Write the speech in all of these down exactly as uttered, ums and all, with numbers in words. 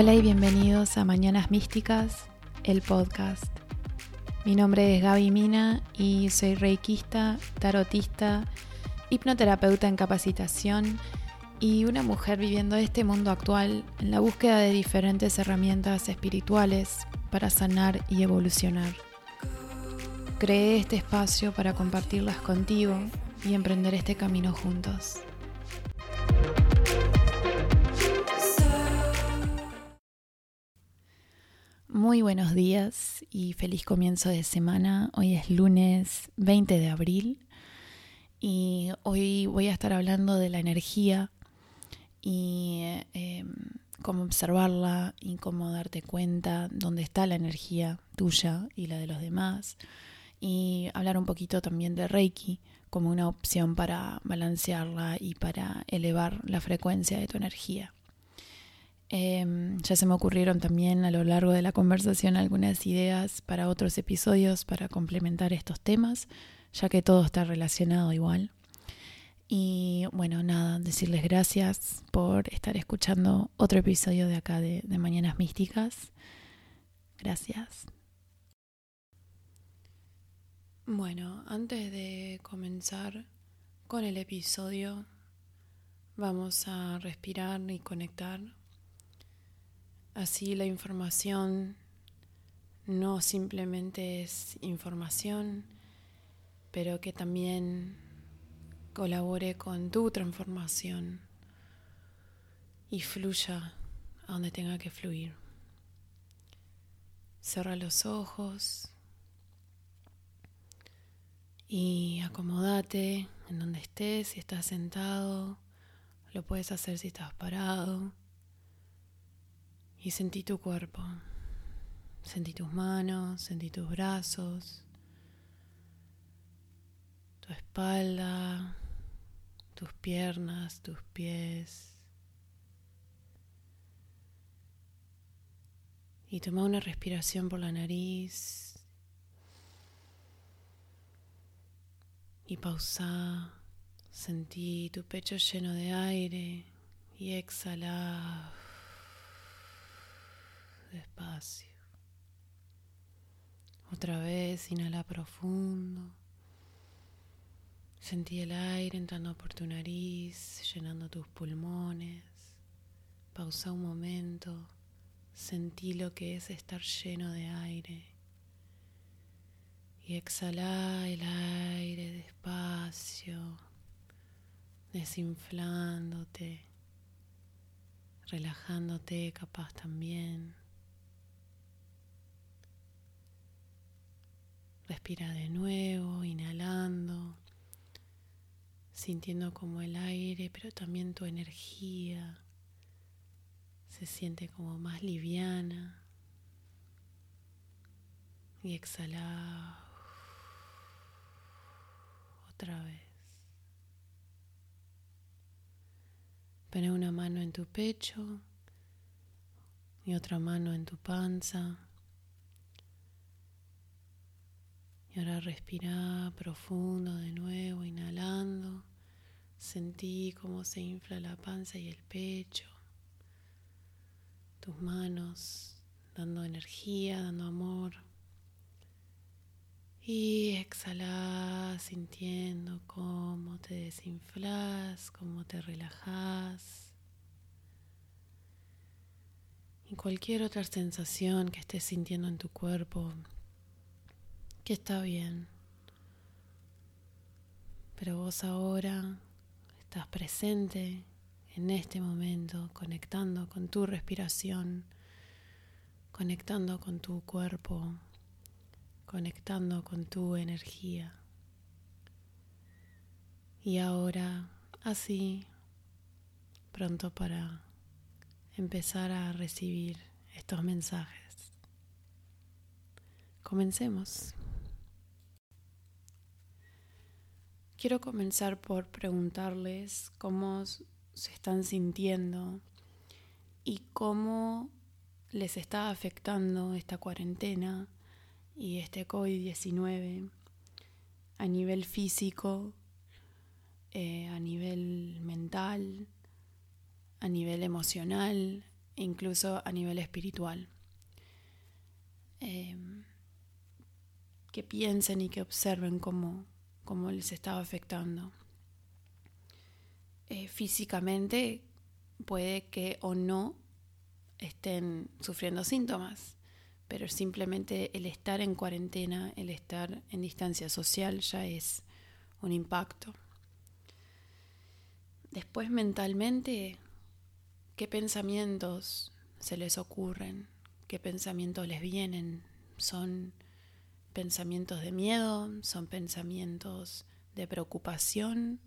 Hola y bienvenidos a Mañanas Místicas, el podcast. Mi nombre es Gaby Mina y soy reikista, tarotista, hipnoterapeuta en capacitación y una mujer viviendo este mundo actual en la búsqueda de diferentes herramientas espirituales para sanar y evolucionar. Creé este espacio para compartirlas contigo y emprender este camino juntos. Muy buenos días y feliz comienzo de semana. Hoy es lunes veinte de abril y hoy voy a estar hablando de la energía y eh, cómo observarla y cómo darte cuenta dónde está la energía tuya y la de los demás, y hablar un poquito también de Reiki como una opción para balancearla y para elevar la frecuencia de tu energía. Eh, ya se me ocurrieron también a lo largo de la conversación algunas ideas para otros episodios para complementar estos temas, ya que todo está relacionado igual. Y bueno, nada, decirles gracias por estar escuchando otro episodio de acá de, de Mañanas Místicas. Gracias. Bueno, antes de comenzar con el episodio, vamos a respirar y conectar. Así la información no simplemente es información, pero que también colabore con tu transformación y fluya a donde tenga que fluir. Cierra los ojos y acomódate en donde estés. Si estás sentado, lo puedes hacer si estás parado. Y sentí tu cuerpo, sentí tus manos, sentí tus brazos, tu espalda, tus piernas, tus pies. Y toma una respiración por la nariz y pausa. Sentí tu pecho lleno de aire y exhala. Despacio. Otra vez, inhala profundo. Sentí el aire entrando por tu nariz, llenando tus pulmones. Pausa un momento. Sentí lo que es estar lleno de aire. Y exhala el aire despacio, desinflándote, relajándote capaz también. Respira de nuevo, inhalando, sintiendo como el aire, pero también tu energía se siente como más liviana. Y exhala otra vez. Pon una mano en tu pecho y otra mano en tu panza. Y ahora respira profundo de nuevo, inhalando. Sentí cómo se infla la panza y el pecho. Tus manos dando energía, dando amor. Y exhala sintiendo cómo te desinflas, cómo te relajas. Y cualquier otra sensación que estés sintiendo en tu cuerpo, que está bien, pero vos ahora estás presente en este momento, conectando con tu respiración, conectando con tu cuerpo, conectando con tu energía. Y ahora, así, pronto para empezar a recibir estos mensajes. Comencemos. Quiero comenzar por preguntarles cómo se están sintiendo y cómo les está afectando esta cuarentena y este COVID diecinueve a nivel físico, eh, a nivel mental, a nivel emocional incluso a nivel espiritual. Eh, que piensen y que observen cómo, cómo les estaba afectando. Eh, físicamente puede que o no estén sufriendo síntomas, pero simplemente el estar en cuarentena, el estar en distancia social ya es un impacto. Después, mentalmente, ¿qué pensamientos se les ocurren? ¿Qué pensamientos les vienen? ¿Son pensamientos de miedo? ¿Son pensamientos de preocupación?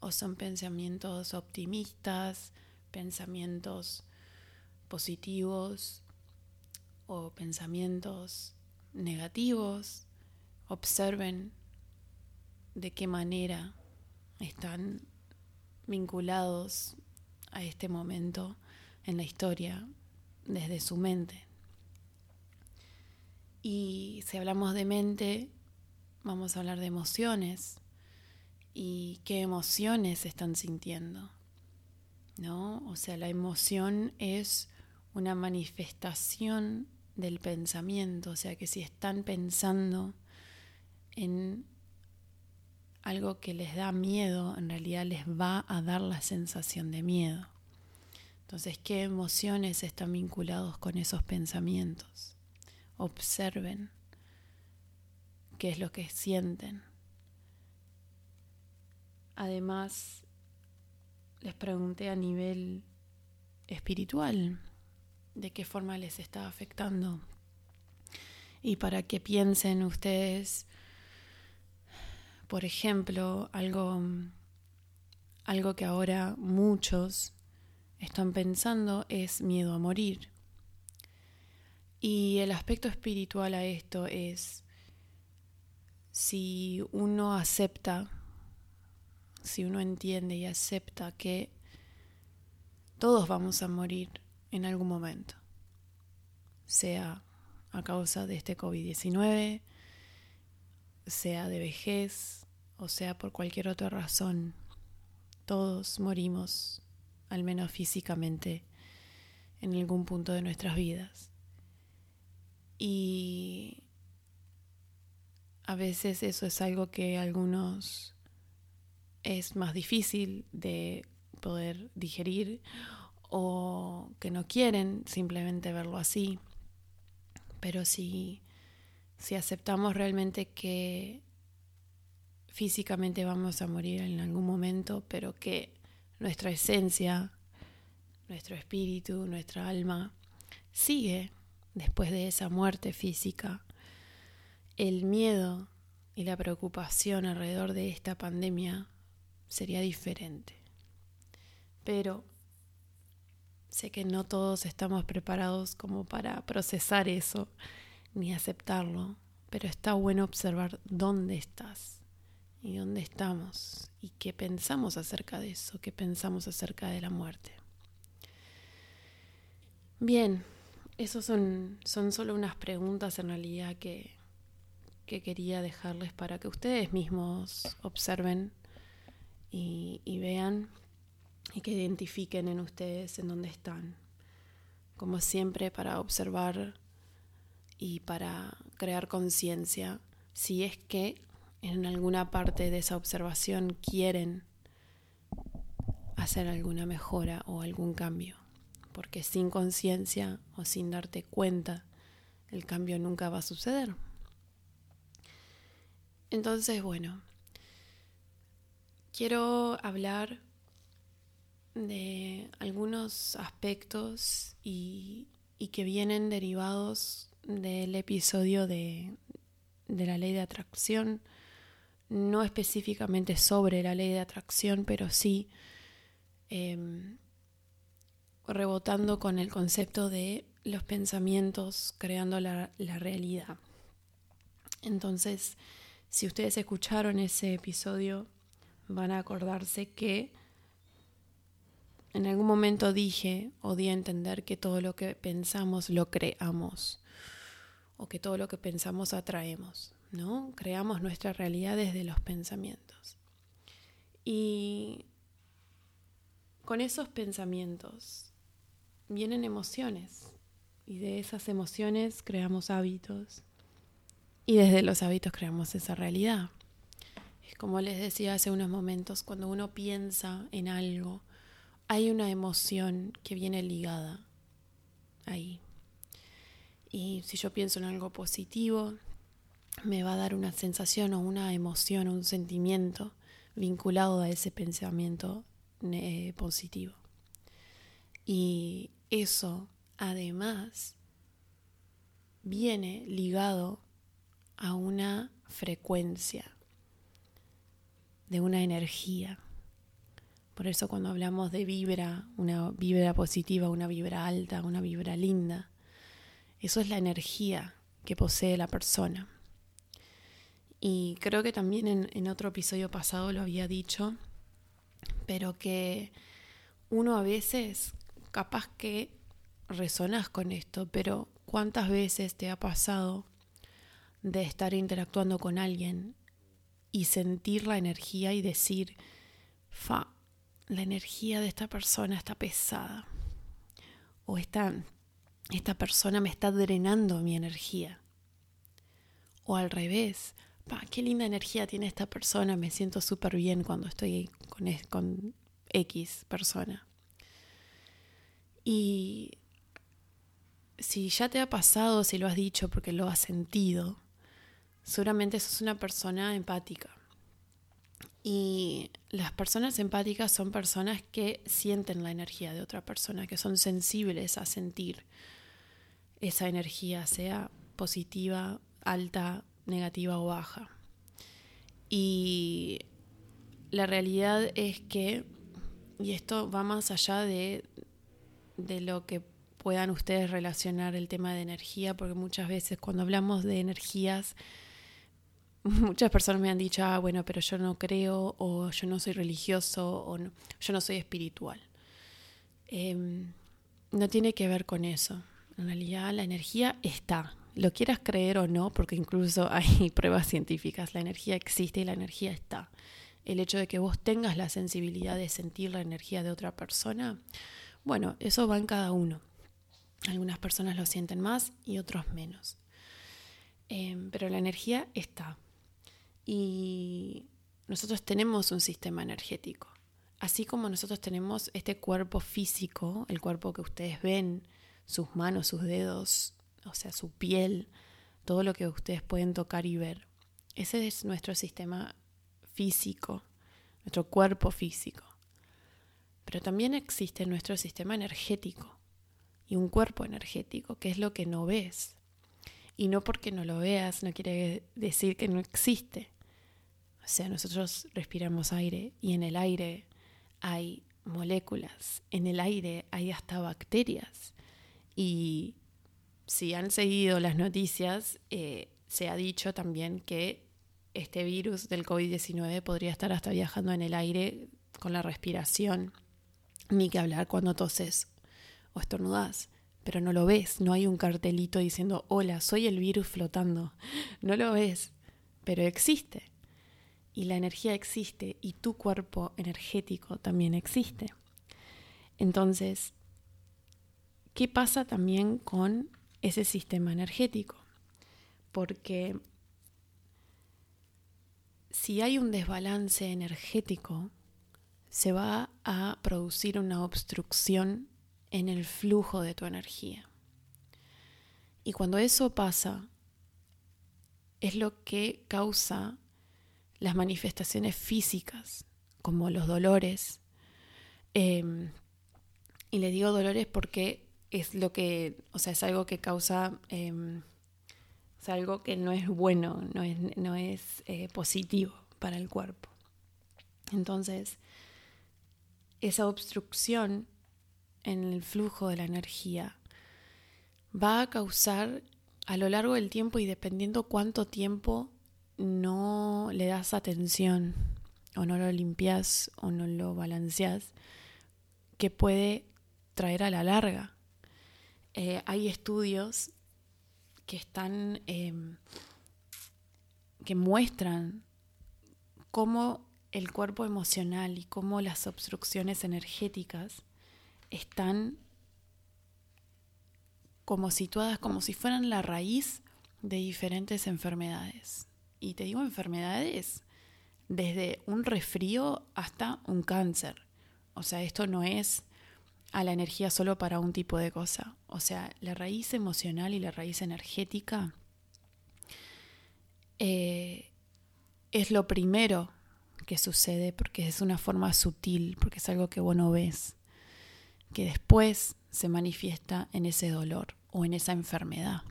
¿O son pensamientos optimistas, pensamientos positivos o pensamientos negativos? Observen de qué manera están vinculados a este momento en la historia desde su mente. Y si hablamos de mente, vamos a hablar de emociones y qué emociones están sintiendo, ¿no? O sea, la emoción es una manifestación del pensamiento, o sea que si están pensando en algo que les da miedo, en realidad les va a dar la sensación de miedo. Entonces, ¿qué emociones están vinculadas con esos pensamientos? Observen qué es lo que sienten. Además, les pregunté a nivel espiritual de qué forma les está afectando. Y para que piensen ustedes, por ejemplo, algo, algo que ahora muchos están pensando es miedo a morir. Y el aspecto espiritual a esto es, si uno acepta, si uno entiende y acepta que todos vamos a morir en algún momento, sea a causa de este covid diecinueve, sea de vejez o sea por cualquier otra razón, todos morimos, al menos físicamente, en algún punto de nuestras vidas. Y a veces eso es algo que a algunos es más difícil de poder digerir o que no quieren simplemente verlo así. Pero si, si aceptamos realmente que físicamente vamos a morir en algún momento, pero que nuestra esencia, nuestro espíritu, nuestra alma sigue después de esa muerte física, el miedo y la preocupación alrededor de esta pandemia sería diferente. Pero sé que no todos estamos preparados como para procesar eso ni aceptarlo, pero está bueno observar dónde estás y dónde estamos y qué pensamos acerca de eso, qué pensamos acerca de la muerte. Bien, esos son, son solo unas preguntas en realidad que, que quería dejarles para que ustedes mismos observen y, y vean y que identifiquen en ustedes en dónde están. Como siempre, para observar y para crear conciencia, si es que en alguna parte de esa observación quieren hacer alguna mejora o algún cambio, porque sin conciencia o sin darte cuenta, el cambio nunca va a suceder. Entonces, bueno, quiero hablar de algunos aspectos y, y que vienen derivados del episodio de, de la ley de atracción, no específicamente sobre la ley de atracción, pero sí eh, rebotando con el concepto de los pensamientos creando la, la realidad. Entonces, si ustedes escucharon ese episodio, van a acordarse que en algún momento dije o di a entender que todo lo que pensamos lo creamos, o que todo lo que pensamos atraemos, ¿no? Creamos nuestra realidad desde los pensamientos. Y con esos pensamientos vienen emociones y de esas emociones creamos hábitos y desde los hábitos creamos esa realidad. Es como les decía hace unos momentos, cuando uno piensa en algo, hay una emoción que viene ligada ahí. Y si yo pienso en algo positivo, me va a dar una sensación o una emoción o un sentimiento vinculado a ese pensamiento eh, positivo. Y eso, además, viene ligado a una frecuencia de una energía. Por eso cuando hablamos de vibra, una vibra positiva, una vibra alta, una vibra linda, eso es la energía que posee la persona. Y creo que también en, en otro episodio pasado lo había dicho, pero que uno a veces, capaz que resonas con esto, pero ¿cuántas veces te ha pasado de estar interactuando con alguien y sentir la energía y decir, fa, la energía de esta persona está pesada, o esta, esta persona me está drenando mi energía, o al revés, pa, qué linda energía tiene esta persona, me siento súper bien cuando estoy con, con X persona? Y si ya te ha pasado, si lo has dicho porque lo has sentido, seguramente sos una persona empática. Y las personas empáticas son personas que sienten la energía de otra persona, que son sensibles a sentir esa energía, sea positiva, alta, negativa o baja. Y la realidad es que, y esto va más allá de, de lo que puedan ustedes relacionar el tema de energía, porque muchas veces cuando hablamos de energías, muchas personas me han dicho, ah, bueno, pero yo no creo, o yo no soy religioso, o no, yo no soy espiritual. Eh, no tiene que ver con eso. En realidad la energía está, lo quieras creer o no, porque incluso hay pruebas científicas, la energía existe y la energía está. El hecho de que vos tengas la sensibilidad de sentir la energía de otra persona, bueno, eso va en cada uno. Algunas personas lo sienten más y otros menos. Eh, pero la energía está. Y nosotros tenemos un sistema energético. Así como nosotros tenemos este cuerpo físico, el cuerpo que ustedes ven, sus manos, sus dedos, o sea, su piel, todo lo que ustedes pueden tocar y ver. Ese es nuestro sistema físico, nuestro cuerpo físico. Pero también existe nuestro sistema energético y un cuerpo energético, que es lo que no ves. Y no porque no lo veas, no quiere decir que no existe. O sea, nosotros respiramos aire y en el aire hay moléculas, en el aire hay hasta bacterias. Y si han seguido las noticias, eh, se ha dicho también que este virus del covid diecinueve podría estar hasta viajando en el aire con la respiración, ni que hablar cuando toses o estornudás, pero no lo ves, no hay un cartelito diciendo hola, soy el virus flotando, no lo ves, pero existe, y la energía existe, y tu cuerpo energético también existe. Entonces, ¿qué pasa también con ese sistema energético? Porque si hay un desbalance energético, se va a producir una obstrucción en el flujo de tu energía. Y cuando eso pasa, es lo que causa las manifestaciones físicas, como los dolores. Eh, y les digo dolores porque es lo que, o sea, es algo que causa, eh, es algo que no es bueno, no es, no es eh, positivo para el cuerpo. Entonces, esa obstrucción en el flujo de la energía va a causar a lo largo del tiempo, y dependiendo cuánto tiempo no le das atención o no lo limpias o no lo balanceas, que puede traer a la larga. Eh, hay estudios que están eh, que muestran cómo el cuerpo emocional y cómo las obstrucciones energéticas están como situadas como si fueran la raíz de diferentes enfermedades. Y te digo enfermedades desde un resfrío hasta un cáncer. O sea, esto no es a la energía solo para un tipo de cosa. O sea, la raíz emocional y la raíz energética eh, es lo primero que sucede, porque es una forma sutil, porque es algo que vos no ves, que después se manifiesta en ese dolor o en esa enfermedad.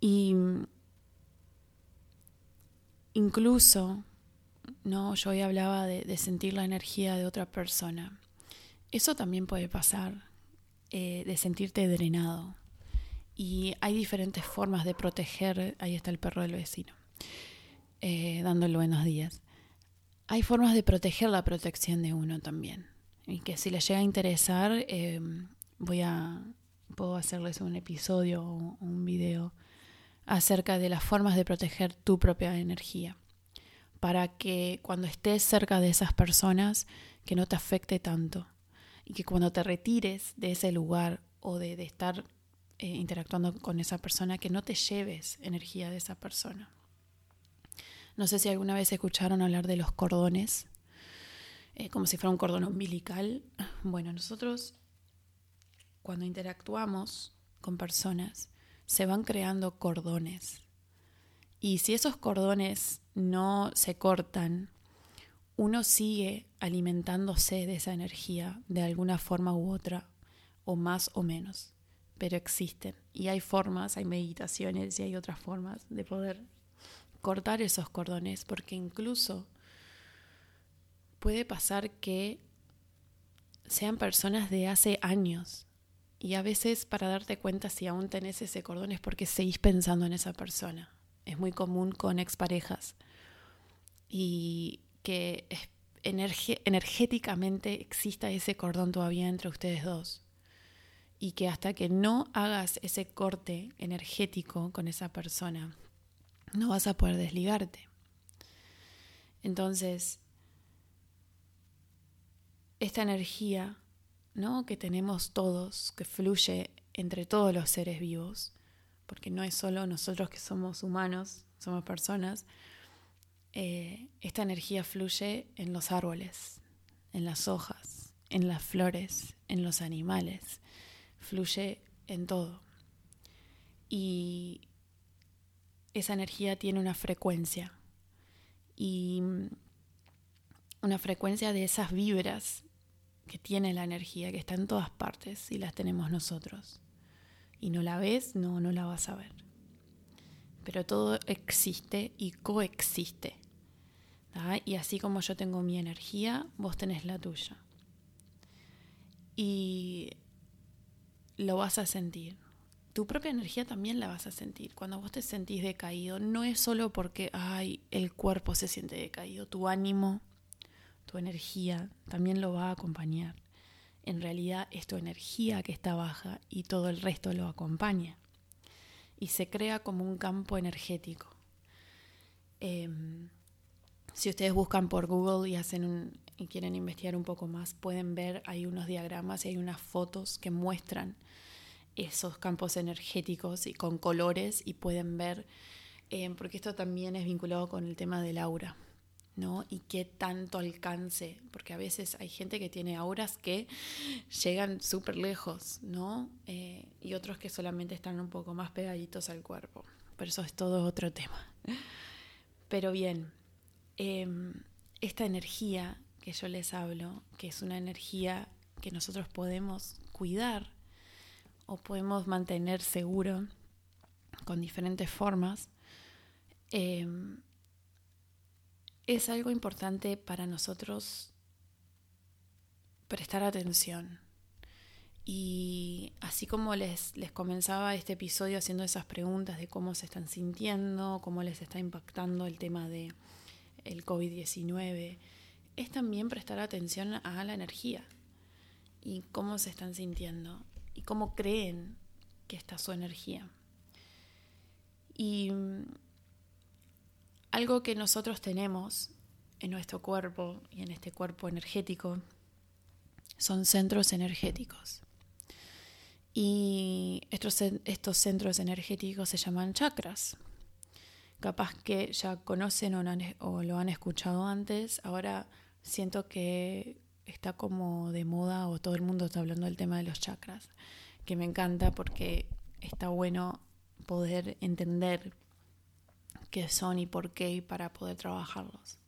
Y incluso, no, yo hoy hablaba de, de sentir la energía de otra persona. Eso también puede pasar, eh, de sentirte drenado. Y hay diferentes formas de proteger. Ahí está el perro del vecino, eh, dándole buenos días. Hay formas de proteger la protección de uno también. Y que si les llega a interesar, eh, voy a, puedo hacerles un episodio o un video acerca de las formas de proteger tu propia energía, para que cuando estés cerca de esas personas, que no te afecte tanto. Y que cuando te retires de ese lugar o de, de estar eh, interactuando con esa persona, que no te lleves energía de esa persona. No sé si alguna vez escucharon hablar de los cordones, eh, como si fuera un cordón umbilical. Bueno, nosotros cuando interactuamos con personas se van creando cordones. Y si esos cordones no se cortan, uno sigue alimentándose de esa energía de alguna forma u otra, o más o menos, pero existen. Y hay formas, hay meditaciones y hay otras formas de poder cortar esos cordones, porque incluso puede pasar que sean personas de hace años. Y a veces, para darte cuenta si aún tenés ese cordón, es porque seguís pensando en esa persona. Es muy común con exparejas. Y que energe- energéticamente exista ese cordón todavía entre ustedes dos, y que hasta que no hagas ese corte energético con esa persona no vas a poder desligarte. Entonces, esta energía, ¿no?, que tenemos todos, que fluye entre todos los seres vivos, porque no es solo nosotros que somos humanos, somos personas. Eh, esta energía fluye en los árboles, en las hojas, en las flores, en los animales, fluye en todo. Y esa energía tiene una frecuencia, y una frecuencia de esas vibras que tiene la energía, que está en todas partes y las tenemos nosotros. Y no la ves, no, no la vas a ver. Pero todo existe y coexiste. ¿Ah? Y así como yo tengo mi energía, vos tenés la tuya. Y lo vas a sentir. Tu propia energía también la vas a sentir. Cuando vos te sentís decaído, no es solo porque ay, el cuerpo se siente decaído. Tu ánimo, tu energía también lo va a acompañar. En realidad es tu energía que está baja y todo el resto lo acompaña. Y se crea como un campo energético. Eh, si ustedes buscan por Google y, hacen un, y quieren investigar un poco más, pueden ver, hay unos diagramas y hay unas fotos que muestran esos campos energéticos y con colores, y pueden ver, eh, porque esto también es vinculado con el tema del aura, ¿no? Y qué tanto alcance, porque a veces hay gente que tiene auras que llegan súper lejos, ¿no? Eh, y otros que solamente están un poco más pegaditos al cuerpo, pero eso es todo otro tema. Pero bien, eh, esta energía que yo les hablo, que es una energía que nosotros podemos cuidar o podemos mantener seguro con diferentes formas, eh, es algo importante para nosotros prestar atención. Y así como les, les comenzaba este episodio haciendo esas preguntas de cómo se están sintiendo, cómo les está impactando el tema de el covid diecinueve, es también prestar atención a la energía y cómo se están sintiendo y cómo creen que está su energía. Y algo que nosotros tenemos en nuestro cuerpo y en este cuerpo energético son centros energéticos. Y estos, estos centros energéticos se llaman chakras. Capaz que ya conocen o lo han escuchado antes. Ahora siento que está como de moda o todo el mundo está hablando del tema de los chakras, que me encanta porque está bueno poder entender qué son y por qué y para poder trabajarlos.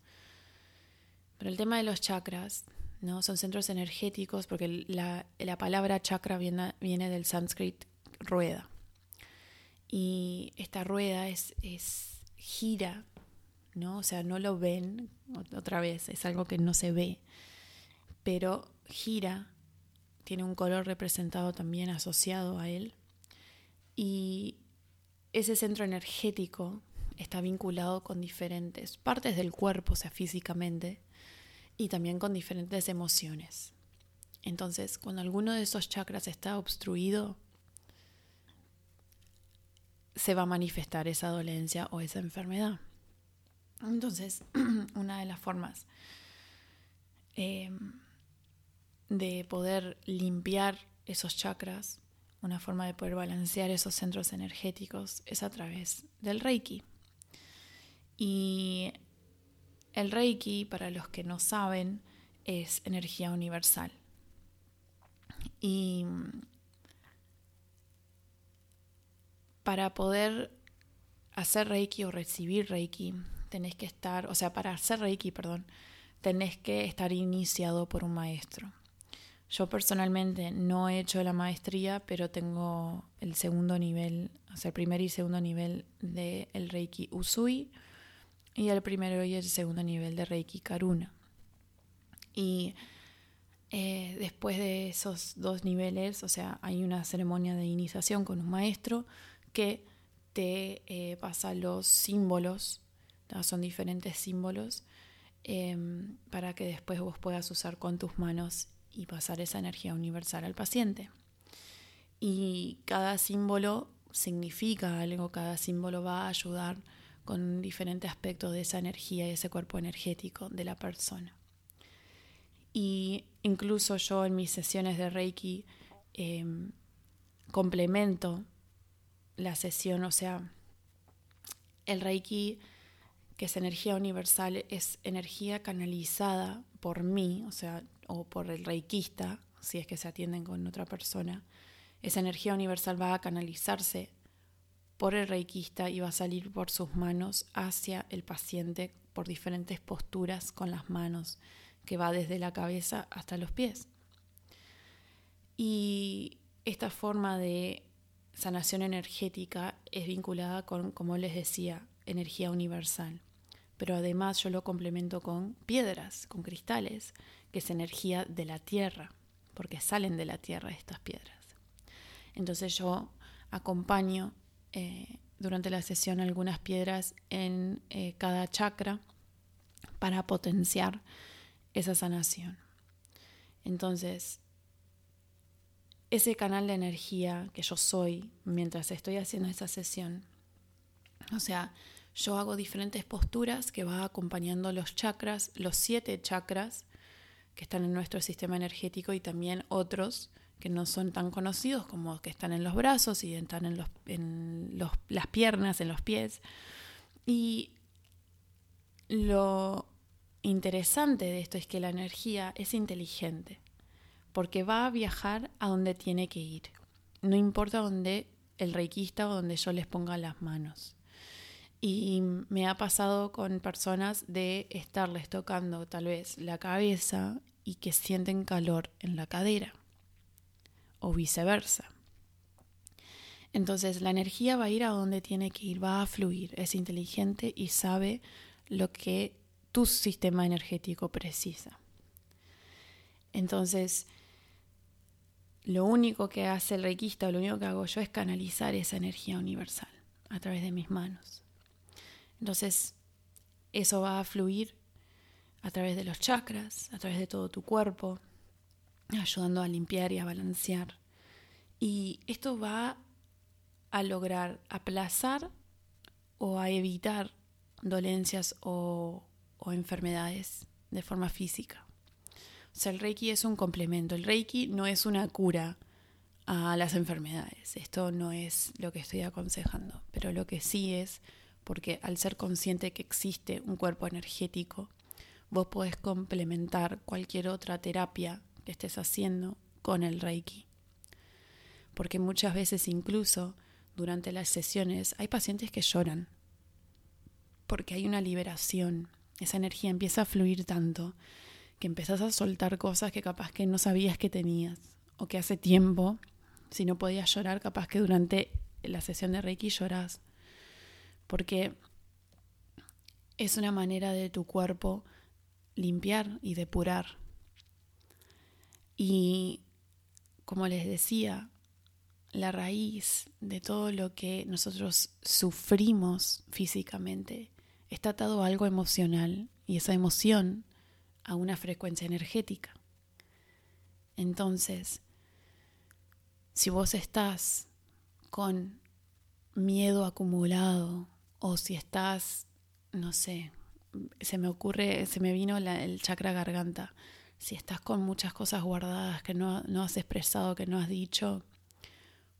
Pero el tema de los chakras, ¿no? Son centros energéticos porque la, la palabra chakra viene, viene del sánscrito rueda. Y esta rueda es, es gira, ¿no? O sea, no lo ven, otra vez, es algo que no se ve, pero gira, tiene un color representado también asociado a él. Y ese centro energético está vinculado con diferentes partes del cuerpo, o sea, físicamente, y también con diferentes emociones. Entonces, cuando alguno de esos chakras está obstruido, se va a manifestar esa dolencia o esa enfermedad. Entonces, una de las formas eh, de poder limpiar esos chakras, una forma de poder balancear esos centros energéticos, es a través del Reiki. Y el Reiki, para los que no saben, es energía universal. Y para poder hacer Reiki o recibir Reiki, tenés que estar, o sea, para hacer Reiki, perdón, tenés que estar iniciado por un maestro. Yo personalmente no he hecho la maestría, pero tengo el segundo nivel, o sea, el primer y segundo nivel del Reiki Usui y el primero y el segundo nivel de Reiki Karuna. Y eh, después de esos dos niveles, o sea, hay una ceremonia de iniciación con un maestro que te eh, pasa los símbolos, ¿no? Son diferentes símbolos eh, para que después vos puedas usar con tus manos y pasar esa energía universal al paciente. Y cada símbolo significa algo, cada símbolo va a ayudar con un diferente aspecto de esa energía y ese cuerpo energético de la persona. Y incluso yo en mis sesiones de Reiki eh, complemento la sesión, o sea, el Reiki, que es energía universal, es energía canalizada por mí, o sea, o por el reikista, si es que se atienden con otra persona. Esa energía universal va a canalizarse por el reikista y va a salir por sus manos hacia el paciente por diferentes posturas con las manos, que va desde la cabeza hasta los pies. Y esta forma de sanación energética es vinculada con, como les decía, energía universal. Pero además yo lo complemento con piedras, con cristales, que es energía de la tierra, porque salen de la tierra estas piedras. Entonces yo acompaño eh, durante la sesión algunas piedras en eh, cada chakra para potenciar esa sanación. Entonces, ese canal de energía que yo soy mientras estoy haciendo esa sesión, o sea, yo hago diferentes posturas que va acompañando los chakras, los siete chakras que están en nuestro sistema energético y también otros que no son tan conocidos, como que están en los brazos y están en, los, en los, las piernas, en los pies. Y lo interesante de esto es que la energía es inteligente porque va a viajar a donde tiene que ir. No importa donde el reikista o donde yo les ponga las manos. Y me ha pasado con personas de estarles tocando tal vez la cabeza y que sienten calor en la cadera o viceversa. Entonces la energía va a ir a donde tiene que ir, va a fluir, es inteligente y sabe lo que tu sistema energético precisa. Entonces lo único que hace el reikista o lo único que hago yo es canalizar esa energía universal a través de mis manos. Entonces, eso va a fluir a través de los chakras, a través de todo tu cuerpo, ayudando a limpiar y a balancear. Y esto va a lograr aplazar o a evitar dolencias o, o enfermedades de forma física. O sea, el Reiki es un complemento. El Reiki no es una cura a las enfermedades. Esto no es lo que estoy aconsejando, pero lo que sí es, porque al ser consciente que existe un cuerpo energético, vos podés complementar cualquier otra terapia que estés haciendo con el Reiki. Porque muchas veces, incluso durante las sesiones, hay pacientes que lloran porque hay una liberación. Esa energía empieza a fluir tanto que empezás a soltar cosas que capaz que no sabías que tenías, o que hace tiempo, si no podías llorar, capaz que durante la sesión de Reiki llorás, porque es una manera de tu cuerpo limpiar y depurar. Y como les decía, la raíz de todo lo que nosotros sufrimos físicamente está atado a algo emocional, y esa emoción a una frecuencia energética. Entonces, si vos estás con miedo acumulado, o si estás, no sé, se me ocurre, se me vino la, el chakra garganta, si estás con muchas cosas guardadas que no, no has expresado, que no has dicho,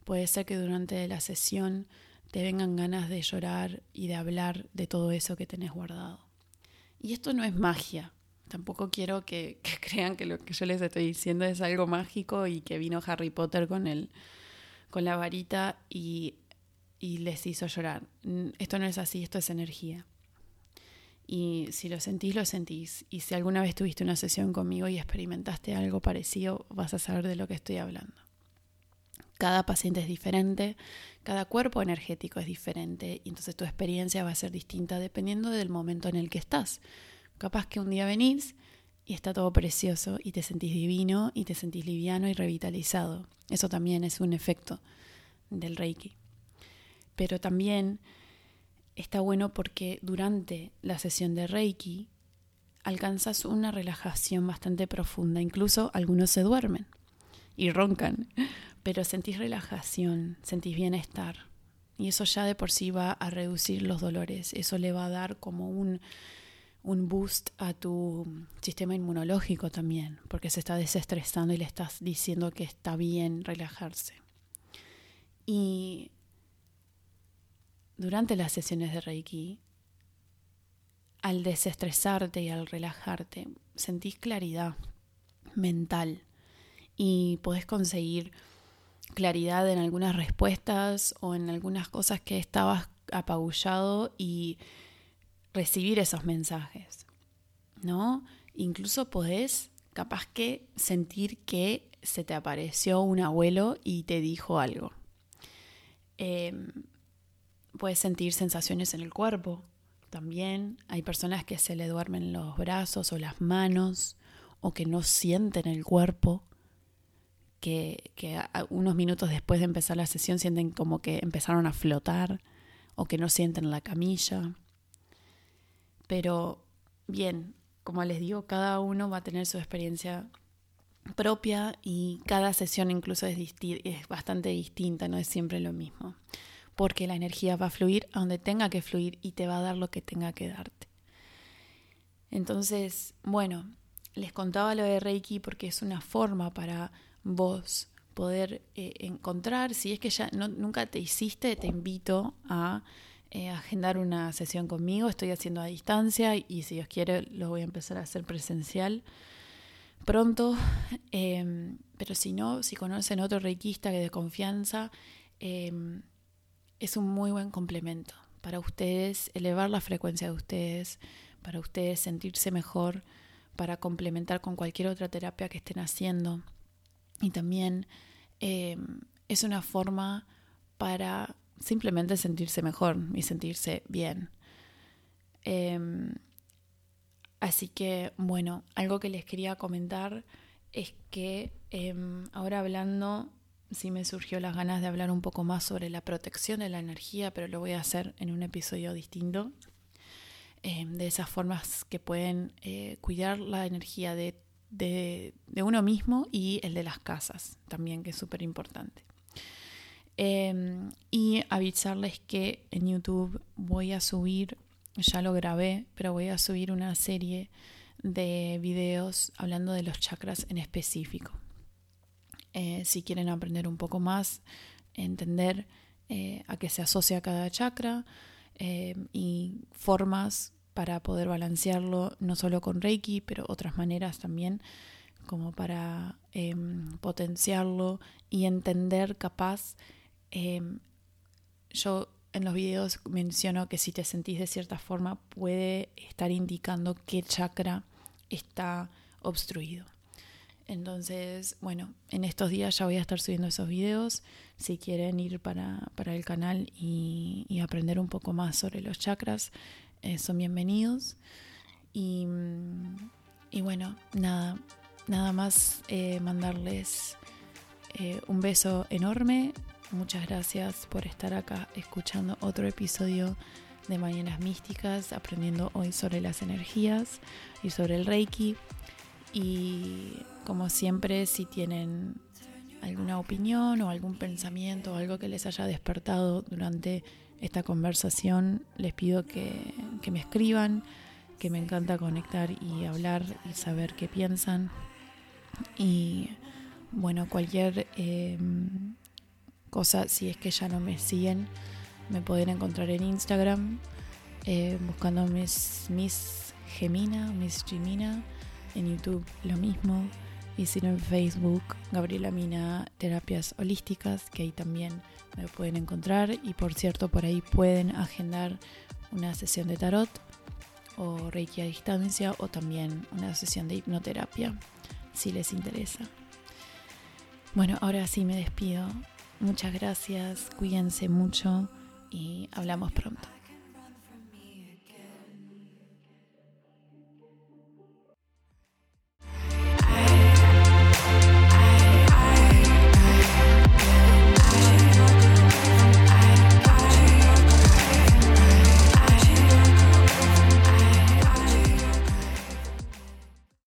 puede ser que durante la sesión te vengan ganas de llorar y de hablar de todo eso que tenés guardado. Y esto no es magia. Tampoco quiero que, que crean que lo que yo les estoy diciendo es algo mágico y que vino Harry Potter con, el, con la varita y, y les hizo llorar. Esto no es así, esto es energía. Y si lo sentís, lo sentís. Y si alguna vez tuviste una sesión conmigo y experimentaste algo parecido, vas a saber de lo que estoy hablando. Cada paciente es diferente, cada cuerpo energético es diferente, y entonces tu experiencia va a ser distinta dependiendo del momento en el que estás. Capaz que un día venís y está todo precioso y te sentís divino y te sentís liviano y revitalizado. Eso también es un efecto del Reiki. Pero también está bueno porque durante la sesión de Reiki alcanzas una relajación bastante profunda. Incluso algunos se duermen y roncan, pero sentís relajación, sentís bienestar. Y eso ya de por sí va a reducir los dolores. Eso le va a dar como un... un boost a tu sistema inmunológico también, porque se está desestresando y le estás diciendo que está bien relajarse. Y durante las sesiones de Reiki, al desestresarte y al relajarte, sentís claridad mental y podés conseguir claridad en algunas respuestas o en algunas cosas que estabas apabullado y recibir esos mensajes, ¿no? Incluso podés, capaz que, sentir que se te apareció un abuelo y te dijo algo. Eh, puedes sentir sensaciones en el cuerpo también. Hay personas que se le duermen los brazos o las manos, o que no sienten el cuerpo, que, que unos minutos después de empezar la sesión sienten como que empezaron a flotar, o que no sienten la camilla. Pero bien, como les digo, cada uno va a tener su experiencia propia y cada sesión incluso es, disti- es bastante distinta, no es siempre lo mismo. Porque la energía va a fluir a donde tenga que fluir y te va a dar lo que tenga que darte. Entonces, bueno, les contaba lo de Reiki porque es una forma para vos poder eh, encontrar. Si es que ya no, nunca te hiciste, te invito a... Eh, agendar una sesión conmigo. Estoy haciendo a distancia y, y si Dios quiere lo voy a empezar a hacer presencial pronto, eh, pero si no, si conocen otro reikista que de confianza, eh, es un muy buen complemento para ustedes, elevar la frecuencia de ustedes, para ustedes sentirse mejor, para complementar con cualquier otra terapia que estén haciendo. Y también eh, es una forma para simplemente sentirse mejor y sentirse bien. Eh, así que, bueno, algo que les quería comentar es que eh, ahora hablando, sí me surgió las ganas de hablar un poco más sobre la protección de la energía, pero lo voy a hacer en un episodio distinto, eh, de esas formas que pueden eh, cuidar la energía de, de, de uno mismo y el de las casas también, que es súper importante. Eh, y avisarles que en YouTube voy a subir, ya lo grabé, pero voy a subir una serie de videos hablando de los chakras en específico. eh, si quieren aprender un poco más, entender eh, a qué se asocia cada chakra eh, y formas para poder balancearlo, no solo con Reiki, pero otras maneras también, como para eh, potenciarlo y entender capaz. Eh, yo en los videos menciono que si te sentís de cierta forma puede estar indicando qué chakra está obstruido. Entonces, bueno, en estos días ya voy a estar subiendo esos videos. Si quieren ir para, para el canal y, y aprender un poco más sobre los chakras, eh, son bienvenidos. Y, y bueno, nada, nada más eh, mandarles eh, un beso enorme. Muchas gracias por estar acá escuchando otro episodio de Mañanas Místicas, aprendiendo hoy sobre las energías y sobre el Reiki. Y como siempre, si tienen alguna opinión o algún pensamiento o algo que les haya despertado durante esta conversación, les pido que, que me escriban, que me encanta conectar y hablar y saber qué piensan. Y bueno, cualquier eh, cosa, si es que ya no me siguen, me pueden encontrar en Instagram eh, buscando mis, mis Gemina, mis Gemina. En YouTube lo mismo, y si no, en Facebook Gabriela Mina Terapias Holísticas, que ahí también me pueden encontrar. Y por cierto, por ahí pueden agendar una sesión de tarot o Reiki a distancia, o también una sesión de hipnoterapia si les interesa. Bueno, ahora sí me despido. Muchas gracias, cuídense mucho y hablamos pronto.